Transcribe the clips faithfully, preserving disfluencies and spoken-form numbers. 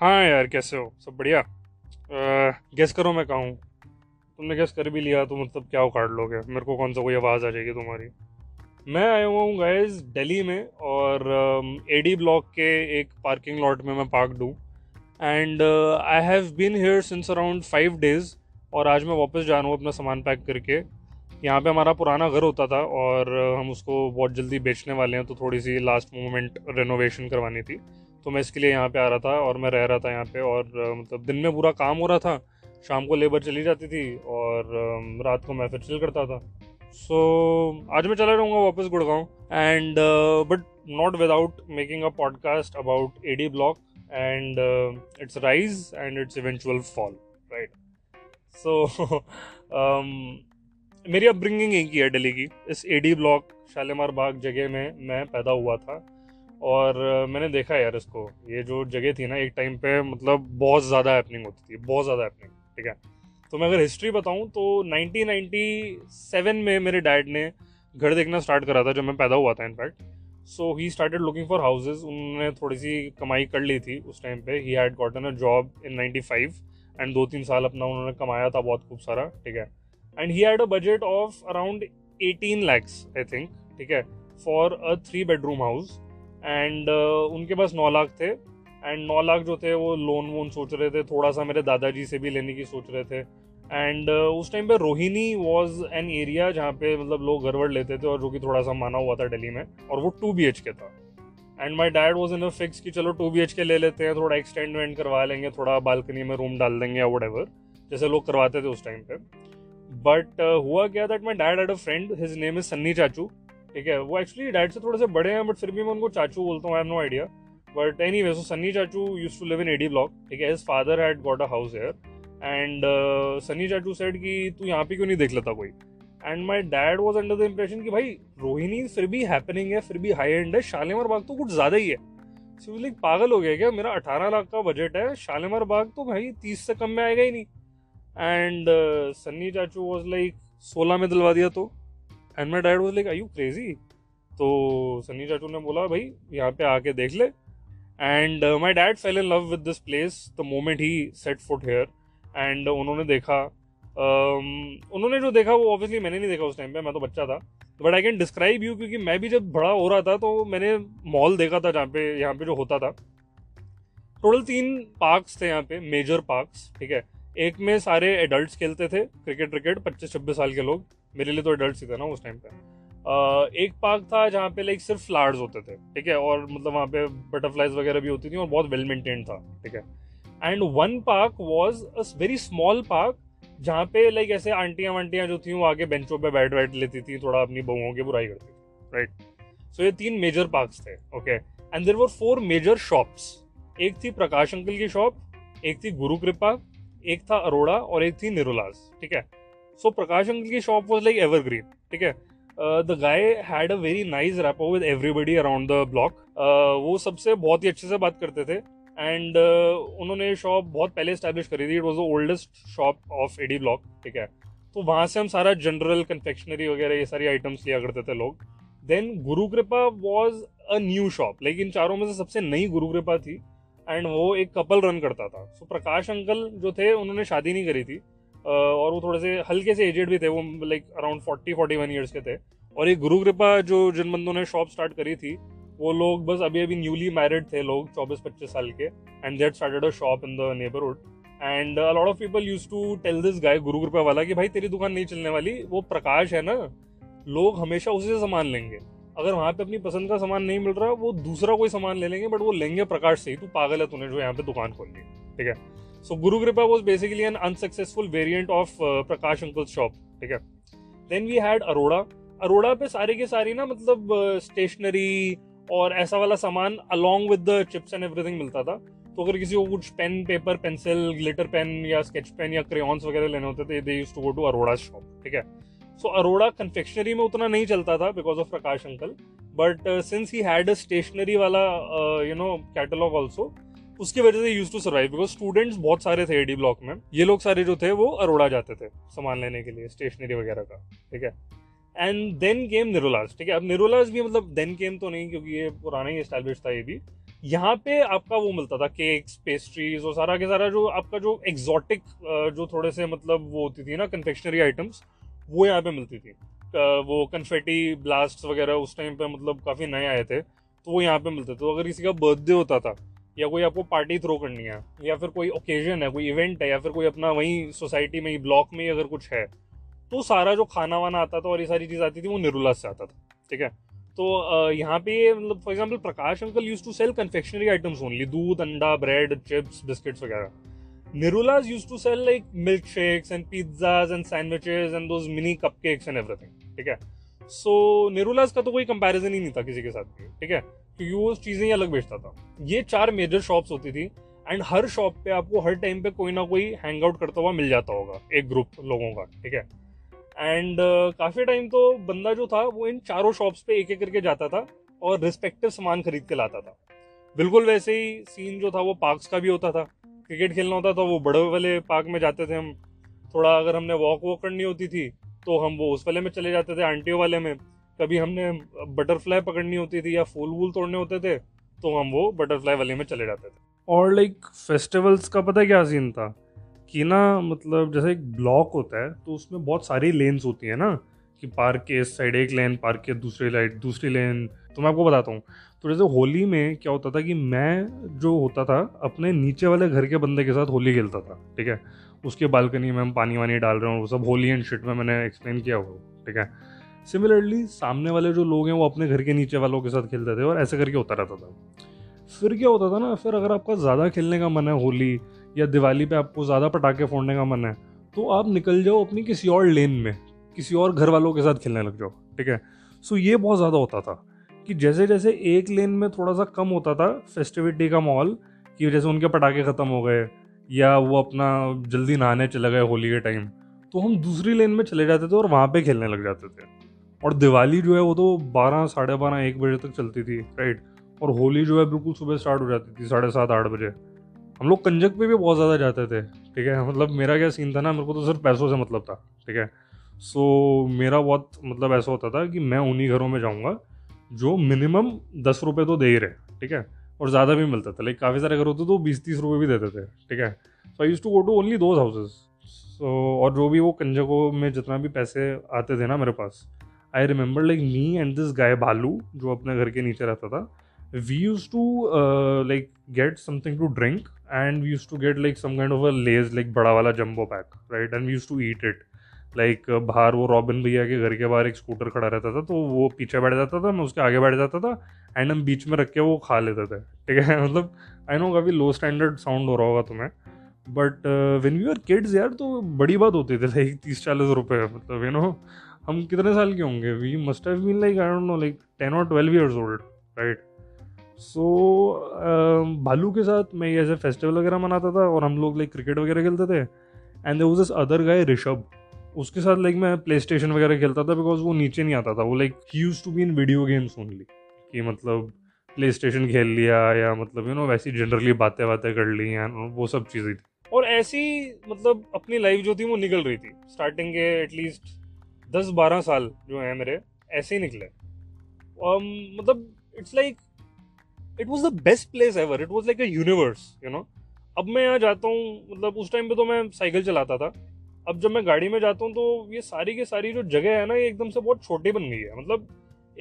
हाँ यार, कैसे हो? सब बढ़िया? गेस करो मैं कहाँ हूँ। तुमने गेस कर भी लिया तो मतलब क्या उखाड़ लोगे? मेरे को कौन सा कोई आवाज़ आ जाएगी तुम्हारी। मैं आया हुआ हूँ गाइस दिल्ली में, और एडी ब्लॉक के एक पार्किंग लॉट में मैं पार्कड हूँ। And I have been here since around five days, और आज मैं वापस जा रहा हूँ अपना सामान पैक करके। यहाँ पे हमारा पुराना घर होता था और हम उसको बहुत जल्दी बेचने वाले हैं, तो थोड़ी सी लास्ट मोमेंट रेनोवेशन करवानी थी। तो मैं इसके लिए यहाँ पे आ रहा था और मैं रह रहा था यहाँ पे, और मतलब दिन में पूरा काम हो रहा था, शाम को लेबर चली जाती थी और रात को मैं फिर चिल करता था। सो so, आज मैं चला जाऊँगा वापस Gurgaon, and but not without making a podcast about AD block and its rise and its eventual fall, right? So मेरी अपब्रिंगिंग एक ही है दिल्ली की। इस एडी ब्लॉक शालीमार बाग जगह में मैं पैदा हुआ था, और मैंने देखा यार इसको, ये जो जगह थी ना एक टाइम पे, मतलब बहुत ज़्यादा हैपनिंग होती थी, बहुत ज़्यादा हैपनिंग, ठीक है? तो मैं अगर हिस्ट्री बताऊं तो नाइनटीन नाइंटी सेवन में मेरे डैड ने घर देखना स्टार्ट करा था जब मैं पैदा हुआ था in fact. So he started looking for houses. उन्होंने थोड़ी सी कमाई कर ली थी उस टाइम पे। He had gotten a job in ninety five, and दो तीन साल अपना उन्होंने कमाया था बहुत खूब सारा, ठीक है? And he had a budget of around eighteen lakhs I think, ठीक है, for a three bedroom house. And uh, उनके पास नौ लाख थे, एंड नौ लाख जो थे वो लोन वोन सोच रहे थे, थोड़ा सा मेरे दादाजी से भी लेने की सोच रहे थे। एंड uh, उस टाइम पे रोहिणी वाज एन एरिया जहाँ पे मतलब लोग घर वर लेते थे, और जो कि थोड़ा सा माना हुआ था दिल्ली में, और वो टू बी एच के था। And my dad was in a fix कि चलो टू बी एच के ले लेते हैं, थोड़ा एक्सटेंड वेंड करवा लेंगे, थोड़ा बालकनी में रूम डाल देंगे या व्हाटएवर, जैसे लोग करवाते थे उस टाइम पे। बट uh, हुआ क्या that my dad had a friend, his name is Sunny चाचू, ठीक है? वो एक्चुअली डैड से थोड़े से बड़े हैं, बट फिर भी मैं उनको चाचू बोलता हूँ, I have no idea. But anyway, so Sunny चाचू use to live in AD block, ठीक है? His father had got a house here, and Sunny चाचू सेड कि तू यहाँ पे क्यों नहीं देख लेता कोई। And my dad was under the impression कि भाई रोहिणी फिर भी हैपनिंग है, फिर भी हाई एंड है, शालीमार बाग तो कुछ ज़्यादा ही है। सो लाइक पागल हो गया क्या? मेरा अठारह लाख का बजट है, शालीमार बाग तो भाई तीस से कम में आएगा ही नहीं। एंड सन्नी चाचू वॉज लाइक सोलह में दिलवा दिया तो। And my dad was like, are you crazy? तो सन्नी चाचू ने बोला भाई यहाँ पे आके देख ले। And my dad fell in love with this place the moment he set foot here. And उन्होंने देखा, um, उन्होंने जो देखा वो ऑब्वियसली मैंने नहीं देखा उस टाइम पे, मैं तो बच्चा था, but I can describe you, क्योंकि मैं भी जब बड़ा हो रहा था तो मैंने मॉल देखा था जहाँ पे यहाँ पे जो होता था। टोटल तीन पार्क्स थे यहाँ पे, मेजर पार्क्स, ठीक है? एक में सारे एडल्ट्स खेलते थे क्रिकेट क्रिकेट पच्चीस छब्बीस साल के लोग, मेरे लिए तो एडल्ट ही थे ना उस टाइम पे। uh, एक पार्क था जहाँ पे लाइक सिर्फ फ्लावर्स होते थे, ठीक है, और मतलब वहाँ पे बटरफ्लाइज वगैरह भी होती थी, और बहुत वेल मेंटेन था, ठीक है? And one park was a very small park जहाँ पे लाइक ऐसे आंटियाँ वांटियाँ जो थी वो आगे बेंचों पे बैठ बैठ लेती थी, थोड़ा अपनी बहुओं की बुराई करती थी, राइट? सो ये तीन मेजर पार्क्स थे, okay? And there were four major shops. एक थी प्रकाश अंकल की शॉप, एक थी गुरु कृपा, एक था अरोड़ा, और एक थी निरुलाज, ठीक है? सो प्रकाश अंकल की शॉप वॉज लाइक एवरग्रीन, ठीक है? The guy had a very nice rapport with everybody around the block. वो सबसे बहुत ही अच्छे से बात करते थे, एंड uh, उन्होंने शॉप बहुत पहले इस्टेब्लिश करी थी। It was the oldest shop of AD block, ठीक है? तो वहाँ से हम सारा जनरल कन्फेक्शनरी वगैरह ये सारी आइटम्स लिया करते थे लोग। Then Guru Kripa was a new shop, लेकिन चारों में से सबसे नई गुरु कृपा थी, एंड वो एक कपल रन करता था। सो so, प्रकाश अंकल जो थे उन्होंने शादी नहीं करी थी, और वो थोड़े से हल्के से एजेड भी थे, वो like around forty forty one years के थे। और एक गुरु कृपा जो जिन बंदों ने शॉप स्टार्ट करी थी वो लोग बस अभी अभी न्यूली मैरिड थे लोग, चौबीस पच्चीस साल के, and that started a shop in the neighbourhood. And a lot of people use to tell this guy Guru Kripa वाला कि भाई तेरी दुकान नहीं चलने वाली, वो प्रकाश है ना, लोग हमेशा उसी से सामान लेंगे। अगर वहाँ पे अपनी पसंद का सामान नहीं मिल रहा वो दूसरा कोई सामान ले लेंगे, बट वो लेंगे प्रकाश से ही, तू पागल है, तूने जो यहाँ पे दुकान खोल ली, ठीक है? So Guru Kripa was basically an unsuccessful variant of Prakash uncle shop, ठीक है? Then we had Arora. Arora पे सारे के सारी ना मतलब स्टेशनरी और ऐसा वाला सामान along with the chips and everything मिलता था। तो अगर किसी को कुछ pen paper pencil glitter pen या स्केच पेन या क्रेयॉन्स वगैरह लेने होते थे, they used to go to Arora shop, ठीक है? सो अरोड़ा कन्फेक्शनरी में उतना नहीं चलता था because of Prakash uncle, but since he had a stationery वाला यू नो कैटलॉग ऑल्सो, उसकी वजह से use to survive, because students बहुत सारे थे एडी ब्लॉक में। ये लोग सारे जो थे वो अरोड़ा जाते थे सामान लेने के लिए स्टेशनरी वगैरह का, ठीक है? एंड देन केम निरुलाज, ठीक है? अब निरुलाज भी मतलब देन केम तो नहीं, क्योंकि ये पुराना ही एस्टैब्लिश था ये भी, यहाँ पे आपका वो मिलता था केक्स, पेस्ट्रीज और सारा के सारा जो आपका जो एग्जॉटिक जो थोड़े से मतलब वो होती थी ना कन्फेक्शनरी आइटम्स, वो यहाँ पे मिलती थी। वो कन्फेटी ब्लास्ट वगैरह उस टाइम पे मतलब काफ़ी नए आए थे तो वो यहाँ पे मिलते थे। तो अगर किसी का बर्थडे होता था या कोई आपको पार्टी थ्रो करनी है या फिर कोई ओकेजन है, कोई इवेंट है या फिर कोई अपना वहीं सोसाइटी में ही ब्लॉक में ही अगर कुछ है, तो सारा जो खाना वाना आता था और ये सारी चीज़ आती थी वो निरुला से आता था। ठीक है, तो यहाँ पे मतलब for example Prakash uncle use to sell confectionery items only, दूध, अंडा, ब्रेड, चिप्स, बिस्किट्स वगैरह। Nirula's use to sell like milk shakes and pizzas and sandwiches and those mini cupcakes and everything. ठीक है, सो निरुलाज का तो कोई कंपैरिजन ही नहीं था किसी के साथ भी। ठीक है, क्योंकि वो चीज़ें ही अलग बेचता था। ये चार मेजर शॉप्स होती थी एंड हर शॉप पे आपको हर टाइम पे कोई ना कोई हैंग आउट करता हुआ मिल जाता होगा, एक ग्रुप लोगों का। ठीक है, एंड uh, काफ़ी टाइम तो बंदा जो था वो इन चारों शॉप्स पे एक एक करके जाता था और रिस्पेक्टिव सामान खरीद के लाता था। बिल्कुल वैसे ही सीन जो था वो पार्क्स का भी होता था। क्रिकेट खेलना होता था वो बड़े वाले पार्क में जाते थे हम, थोड़ा अगर हमने वॉक वॉक करनी होती थी तो हम वो उस वाले में चले जाते थे, आंटियों वाले में। कभी हमने बटरफ्लाई पकड़नी होती थी या फूल वूल तोड़ने होते थे तो हम वो बटरफ्लाई वाले में चले जाते थे। और लाइक फेस्टिवल्स का पता है क्या सीन था कि ना मतलब जैसे एक ब्लॉक होता है तो उसमें बहुत सारी लेन्स होती है ना, कि पार्क के इस साइड एक लेन, पार्क के दूसरी लाइट दूसरी लेन। तो मैं आपको बताता हूँ, तो जैसे होली में क्या होता था कि मैं जो होता था अपने नीचे वाले घर के बंदे के साथ होली खेलता था। ठीक है, उसके बालकनी में हम पानी वानी डाल रहे हैं, वो सब होली एंड शिट में मैंने एक्सप्लेन किया हुआ। ठीक है, सिमिलरली सामने वाले जो लोग हैं वो अपने घर के नीचे वालों के साथ खेलते थे और ऐसे करके होता रहता था। फिर क्या होता था ना, फिर अगर आपका ज़्यादा खेलने का मन है होली या दिवाली पे आपको ज़्यादा पटाखे फोड़ने का मन है तो आप निकल जाओ अपनी किसी और लेन में, किसी और घर वालों के साथ खेलने लग जाओ। ठीक है, सो ये बहुत ज़्यादा होता था कि जैसे जैसे एक लेन में थोड़ा सा कम होता था फेस्टिविटी का माहौल, कि जैसे उनके पटाखे ख़त्म हो गए या वो अपना जल्दी नहाने चले गए होली के टाइम, तो हम दूसरी लेन में चले जाते थे और वहाँ पर खेलने लग जाते थे। और दिवाली जो है वो तो बारह साढ़े बारह एक बजे तक चलती थी, राइट, और होली जो है बिल्कुल सुबह स्टार्ट हो जाती थी साढ़े सात आठ बजे। हम लोग कंजक पे भी बहुत ज़्यादा जाते थे। ठीक है, मतलब मेरा क्या सीन था ना, मेरे को तो सिर्फ पैसों से मतलब था। ठीक है, सो मेरा बहुत मतलब ऐसा होता था कि मैं उन्हीं घरों में जाऊँगा जो मिनिमम दस रुपये तो दे ही रहे। ठीक है, और ज़्यादा भी मिलता था, लाइक काफ़ी सारे घर होते तो बीस तीस रुपये भी देते थे। ठीक है, so I use to go to only those houses. So और जो भी वो कंजकों में जितना भी पैसे आते थे ना मेरे पास, I remember like me and this guy भालू जो अपने घर के नीचे रहता था, we used to uh, like get something to drink and we used to get like some kind of a Lay's like बड़ा वाला jumbo pack, right, and we used to eat it like uh, बाहर वो robin भैया के घर के बाहर एक स्कूटर खड़ा रहता था तो वो पीछे बैठ जाता था, मैं उसके आगे बैठ जाता था एंड हम बीच में रख के वो खा लेते थे। ठीक है, मतलब आई नो काफ़ी लो स्टैंडर्ड साउंड हो रहा होगा तुम्हें, but when we are kids यार तो बड़ी बात होती थी, लाइक तीस चालीस रुपये, मतलब यू नो हम कितने साल के होंगे, we must have been like I don't know like ten और twelve years old, right. So so, uh, भालू के साथ मैं ऐसे फेस्टिवल वगैरह मनाता था और हम लोग लाइक क्रिकेट वगैरह खेलते थे and there was this other guy Rishabh, उसके साथ लाइक मैं प्ले स्टेशन वगैरह खेलता था बिकॉज वो नीचे नहीं आता था, वो like he used to be in video games only, कि मतलब प्ले स्टेशन खेल लिया या मतलब यू नो वैसी जनरली बातें बातें कर ली या वो सब चीज़ें थी। और ऐसी मतलब अपनी लाइफ जो थी वो निकल रही थी, स्टार्टिंग के एटलीस्ट दस बारह साल जो है मेरे ऐसे ही निकले। um, मतलब it's like it was the best place ever, it was like a universe, you know. अब मैं यहाँ जाता हूँ, मतलब उस टाइम पे तो मैं साइकिल चलाता था, अब जब मैं गाड़ी में जाता हूँ तो ये सारी की सारी जो जगह है ना ये एकदम से बहुत छोटी बन गई है। मतलब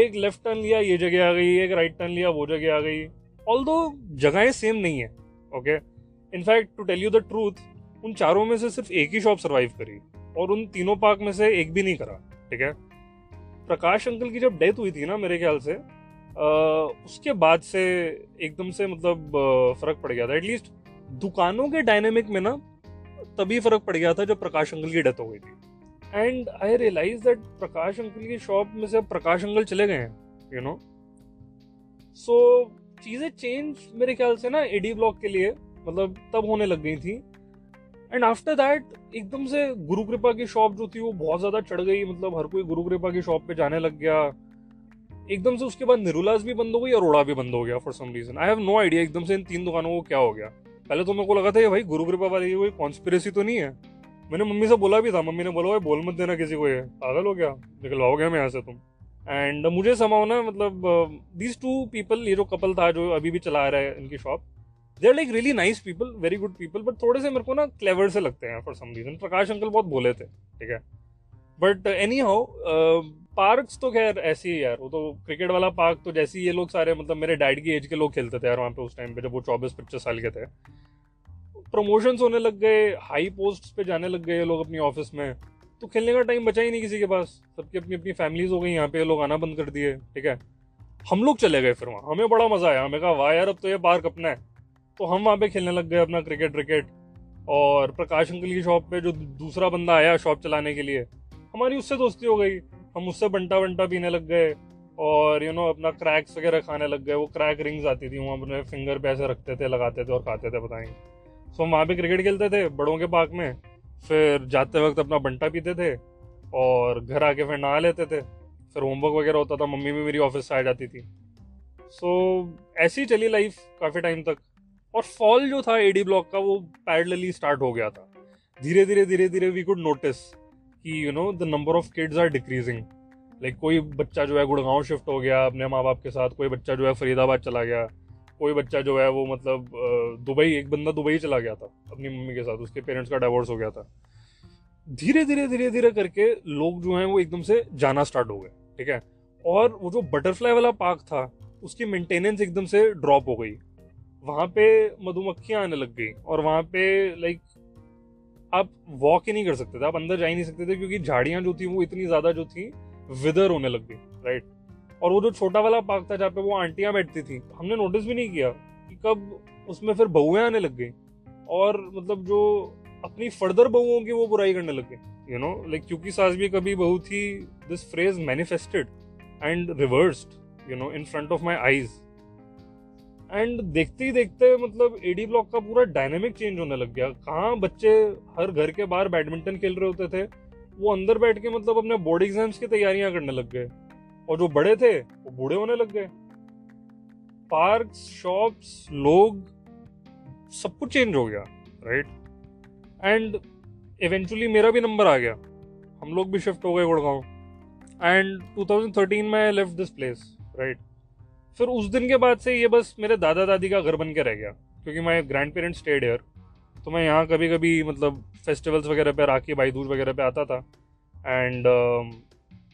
एक लेफ्ट टर्न लिया ये जगह आ गई, एक राइट टर्न लिया वो जगह आ गई, ऑल्दो जगहें सेम नहीं है। Okay, in fact to tell you the truth उन चारों में से सिर्फ एक ही शॉप सर्वाइव करी और उन तीनों पार्क में से एक भी नहीं करा। ठीक है, प्रकाश अंकल की जब डेथ हुई थी ना मेरे ख्याल से Uh, उसके बाद से एकदम से मतलब uh, फ़र्क पड़ गया था, एटलीस्ट दुकानों के डायनेमिक में ना तभी फ़र्क पड़ गया था जब प्रकाश अंकल की डेथ हो गई थी। And I realise that Prakash uncle की शॉप में से प्रकाश अंकल चले गए हैं, यू नो। सो चीज़ें चेंज मेरे ख्याल से ना एडी ब्लॉक के लिए मतलब तब होने लग गई थी। एंड आफ्टर दैट एकदम से गुरु कृपा की शॉप जो थी वो बहुत ज़्यादा चढ़ गई, मतलब हर कोई गुरु कृपा की शॉप पर जाने लग गया एकदम से। उसके बाद निरुलाज भी बंद हो गई, अरोड़ा भी बंद हो गया for some reason, I have no idea एकदम से इन तीन दुकानों को क्या हो गया। पहले तो मेरे को लगा था ये भाई गुरु कृपा वाली कोई कॉन्स्पिरेसी तो नहीं है, मैंने मम्मी से बोला भी था, मम्मी ने बोला भाई बोल मत देना किसी को, ये पागल हो गया, निकलवाओगे हमें यहाँ से तुम। एंड मुझे समाओ ना मतलब दीज टू पीपल, ये जो कपल था जो अभी भी चला रहा है इनकी shop, they are like really nice people, very good people, but थोड़े से मेरे को ना क्लेवर से लगते हैं for some reason. Prakash uncle बहुत बोले थे, ठीक है, बट एनी हाउ पार्क्स तो खैर ऐसे ही यार, वो तो क्रिकेट वाला पार्क तो जैसे ये लोग सारे मतलब मेरे डैड की एज के लोग खेलते थे यार वहाँ पे उस टाइम पे, जब वो चौबीस पच्चीस साल के थे। प्रमोशंस होने लग गए, हाई पोस्ट्स पे जाने लग गए लोग अपनी ऑफिस में, तो खेलने का टाइम बचा ही नहीं किसी के पास, सबकी अपनी अपनी फैमिलीज हो गई, यहाँ पे लोग आना बंद कर दिए, ठीक है। हम लोग चले गए फिर वहाँ, हमें बड़ा मज़ा आया, हमें कहा वाह यार अब तो ये पार्क अपना है, तो हम वहाँ पे खेलने लग गए अपना क्रिकेट क्रिकेट। और प्रकाश अंकल की शॉप पे जो दूसरा बंदा आया शॉप चलाने के लिए, हमारी उससे दोस्ती हो गई, हम उससे बंटा बंटा पीने लग गए और यू नो अपना क्रैक्स वगैरह खाने लग गए। वो क्रैक रिंग्स आती थी, वहाँ अपने फिंगर पे ऐसे रखते थे, लगाते थे और खाते थे, बताएंगे। सो हम वहाँ पे क्रिकेट खेलते थे बड़ों के पार्क में, फिर जाते वक्त अपना बंटा पीते थे और घर आके फिर नहा लेते थे, फिर होमवर्क वगैरह होता था, मम्मी भी मेरी ऑफिस से आ जाती थी। सो ऐसी चली लाइफ काफ़ी टाइम तक। और फॉल जो था एडी ब्लॉक का वो पैरेलली स्टार्ट हो गया था, धीरे धीरे धीरे धीरे वी कुड नोटिस कि you know the number of kids are decreasing. Like कोई बच्चा जो है गुड़गांव शिफ्ट हो गया अपने माँ बाप के साथ, कोई बच्चा जो है फरीदाबाद चला गया, कोई बच्चा जो है वो मतलब दुबई, एक बंदा दुबई चला गया था अपनी मम्मी के साथ, उसके पेरेंट्स का डाइवोर्स हो गया था। धीरे धीरे धीरे धीरे करके लोग जो हैं वो एकदम से जाना स्टार्ट हो गए, ठीक है। और वो जो बटरफ्लाई वाला पार्क था उसकी मेंटेनेंस एकदम से ड्रॉप हो गई, वहाँ पे मधुमक्खियाँ आने लग गई और वहाँ पे लाइक आप वॉक ही नहीं कर सकते थे, आप अंदर जा ही नहीं सकते थे, क्योंकि झाड़ियाँ जो थी वो इतनी ज़्यादा जो थी विदर होने लग गई, राइट। और वो जो छोटा वाला पार्क था जहाँ पे वो आंटियाँ बैठती थी, हमने नोटिस भी नहीं किया कि कब उसमें फिर बहुएँ आने लग गई और मतलब जो अपनी फर्दर बहुओं की वो बुराई करने लग गई, यू नो लाइक क्योंकि सास भी कभी बहू थी, this phrase manifested and reversed you know in front of my eyes. And देखते ही देखते मतलब एडी ब्लॉक का पूरा डायनेमिक चेंज होने लग गया। कहाँ बच्चे हर घर के बाहर बैडमिंटन खेल रहे होते थे, वो अंदर बैठ के मतलब अपने बोर्ड एग्जाम्स की तैयारियां करने लग गए, और जो बड़े थे वो बूढ़े होने लग गए। पार्क्स, शॉप्स, लोग, सब कुछ चेंज हो गया, राइट। एंड इवेंचुअली मेरा भी नंबर आ गया, हम लोग भी शिफ्ट हो गए गुड़गांव। एंड ट्वेंटी थर्टीन में I left this place, right. फिर उस दिन के बाद से ये बस मेरे दादा दादी का घर बन के रह गया, क्योंकि my grandparents stayed here, तो मैं यहाँ कभी कभी मतलब फेस्टिवल्स वगैरह पे, राखी भाई दूज वगैरह पे आता था। And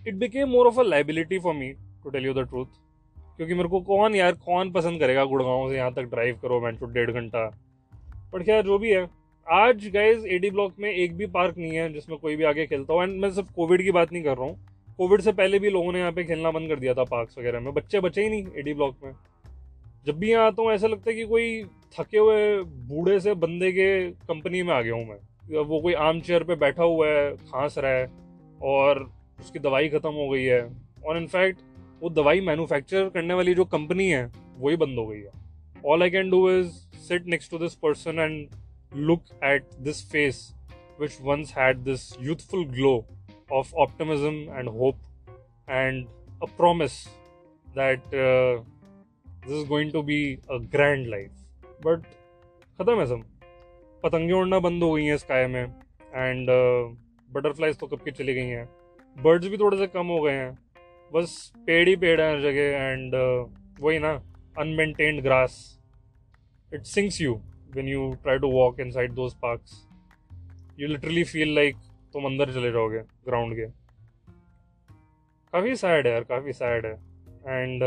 it became more of a liability for me to tell you the truth, क्योंकि मेरे को कौन यार कौन पसंद करेगा गुड़गांव से यहाँ तक ड्राइव करो मैं तो डेढ़ घंटा। पर खैर जो भी है, आज गाइज एडी ब्लॉक में एक भी पार्क नहीं है जिसमें कोई भी आगे खेलता हो। एंड मैं सिर्फ कोविड की बात नहीं कर रहा हूँ, कोविड से पहले भी लोगों ने यहाँ पे खेलना बंद कर दिया था पार्क्स वगैरह में, बच्चे बचे ही नहीं एडी ब्लॉक में। जब भी यहाँ आता हूँ ऐसा लगता है कि कोई थके हुए बूढ़े से बंदे के कंपनी में आ गया हूँ मैं। वो कोई आर्म चेयर पे बैठा हुआ है, खांस रहा है और उसकी दवाई ख़त्म हो गई है, और इनफैक्ट वो दवाई मैन्युफैक्चर करने वाली जो कंपनी है वही बंद हो गई है। All I can do is sit next to this person and look at this face which once had this youthful glow of optimism and hope and a promise that uh, this is going to be a grand life. But ख़त्म है सब, पतंगे उड़ना बंद हो गई हैं sky में, एंड बटरफ्लाइज तो कब की चली गई हैं, बर्ड्स भी थोड़े से कम हो गए हैं, बस पेड़ ही पेड़ हैं हर जगह। एंड uh, वही ना, unmaintained grass, it sinks you when you try to walk inside those parks. You literally feel like तुम अंदर चले जाओगे ग्राउंड के। काफ़ी सैड है यार, काफ़ी सैड है। And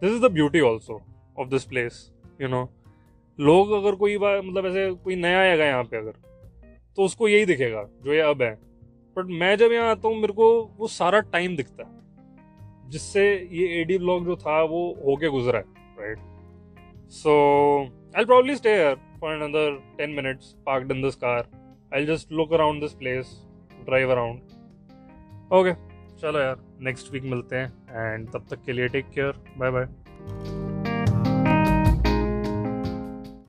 this is the beauty also of this place, you know लोग अगर कोई बार मतलब ऐसे कोई नया आएगा यहाँ पे अगर, तो उसको यही दिखेगा जो ये अब है। बट मैं जब यहाँ आता हूँ मेरे को वो सारा टाइम दिखता है जिससे ये एडी ब्लॉक जो था वो होके गुजरा है, right. So I probably stay here for another ten minutes parked in this car. I'll just look around this place, drive around. Okay, चलो यार, next week मिलते हैं, and तब तक के लिए take care, bye bye.